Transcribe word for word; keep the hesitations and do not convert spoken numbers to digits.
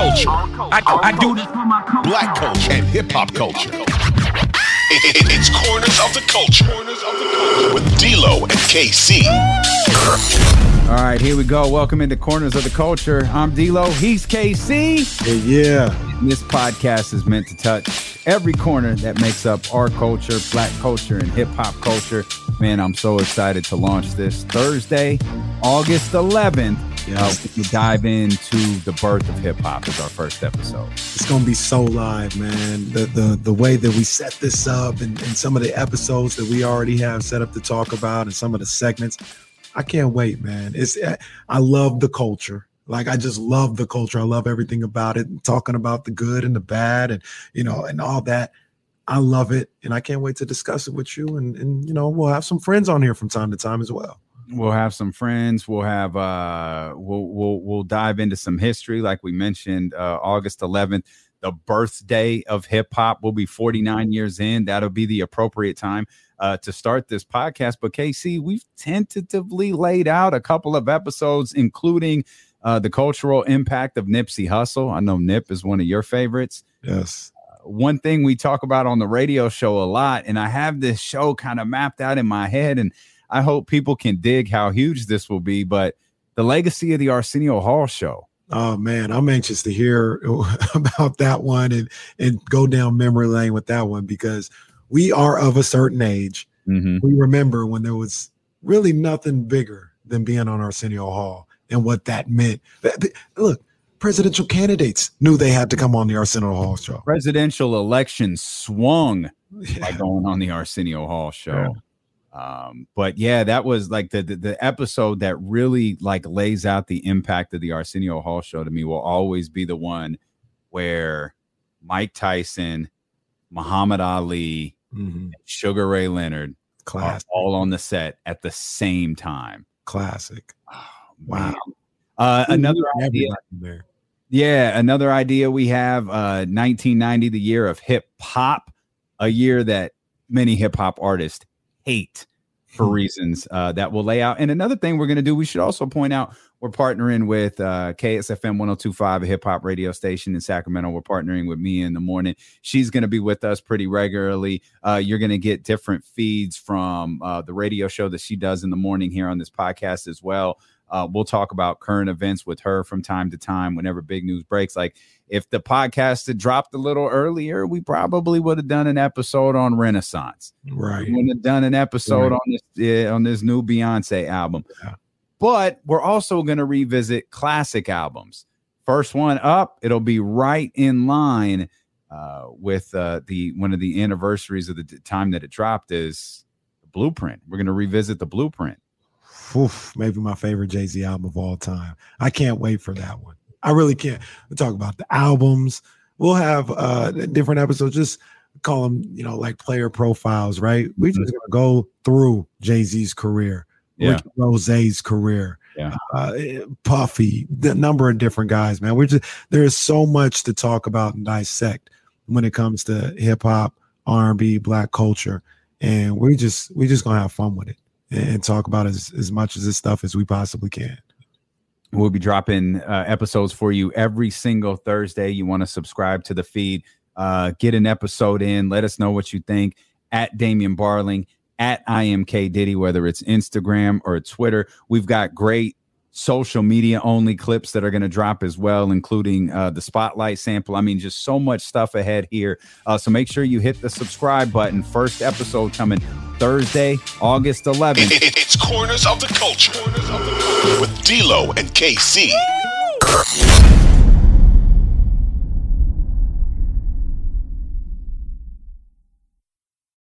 culture. I, I do this for my culture. Black culture and hip hop culture. It, it, it's Corners of the Culture with D'Lo and K C. All right, here we go. Welcome into Corners of the Culture. I'm D'Lo. He's K C. Yeah. yeah. This podcast is meant to touch every corner that makes up our culture, black culture, and hip hop culture. Man, I'm so excited to launch this Thursday, August eleventh. Yes. Uh, we dive into the birth of hip hop as our first episode. It's going to be so live, man. The the the way that we set this up and, and some of the episodes that we already have set up to talk about and some of the segments. I can't wait, man. It's I love the culture. Like, I just love the culture. I love everything about it, and talking about the good and the bad and, you know, and all that. I love it. And I can't wait to discuss it with you. And, and, you know, we'll have some friends on here from time to time as well. We'll have some friends. We'll have uh, we'll, we'll, we'll dive into some history. Like we mentioned, uh, August eleventh, the birthday of hip hop, will be forty-nine years in. That'll be the appropriate time uh, to start this podcast. But K C, we've tentatively laid out a couple of episodes, including Uh, the cultural impact of Nipsey Hussle. I know Nip is one of your favorites. Yes. Uh, one thing we talk about on the radio show a lot, and I have this show kind of mapped out in my head, and I hope people can dig how huge this will be, but the legacy of the Arsenio Hall show. Oh, man, I'm anxious to hear about that one and, and go down memory lane with that one, because we are of a certain age. Mm-hmm. We remember when there was really nothing bigger than being on Arsenio Hall. And what that meant. Look, presidential candidates knew they had to come on the Arsenio Hall show. Presidential election swung yeah. by going on the Arsenio Hall show. Yeah. Um, but yeah, that was like the, the the episode that really like lays out the impact of the Arsenio Hall show to me will always be the one where Mike Tyson, Muhammad Ali, mm-hmm. and Sugar Ray Leonard Classic. Are all on the set at the same time. Classic. Wow. Uh, another idea. Yeah. Another idea we have, uh, nineteen ninety, the year of hip hop, a year that many hip hop artists hate for reasons uh, that we'll lay out. And another thing we're going to do, we should also point out, we're partnering with uh, K S F M one oh two point five, a hip hop radio station in Sacramento. We're partnering with Mia in the morning. She's going to be with us pretty regularly. Uh, you're going to get different feeds from uh, the radio show that she does in the morning here on this podcast as well. Uh, we'll talk about current events with her from time to time whenever big news breaks. Like, if the podcast had dropped a little earlier, we probably would have done an episode on Renaissance. Right. We would have done an episode right. on this uh, on this new Beyonce album. Yeah. But we're also going to revisit classic albums. First one up, it'll be right in line uh, with uh, the one of the anniversaries of the t- time that it dropped is Blueprint. We're going to revisit the Blueprint. Oof, maybe my favorite Jay-Z album of all time. I can't wait for that one. I really can't. We'll talk about the albums. We'll have uh, different episodes. Just call them, you know, like player profiles, right? Mm-hmm. We're just going to go through Jay-Z's career, yeah. Ricky Rose's career, yeah. uh, Puffy, the number of different guys, man. We're just, there is so much to talk about and dissect when it comes to hip-hop, R and B, black culture. And we're just, we're just going to have fun with it. And talk about as, as much of this stuff as we possibly can. We'll be dropping uh, episodes for you every single Thursday. You want to subscribe to the feed, uh, get an episode in, let us know what you think. At Damian Barling, at I M K Diddy, whether it's Instagram or Twitter. We've got great social media only clips that are going to drop as well, including uh, the spotlight sample. I mean, just so much stuff ahead here. Uh, so make sure you hit the subscribe button. First episode coming Thursday, August eleventh. It, it, it's Corners of the Culture with D'Lo and K C.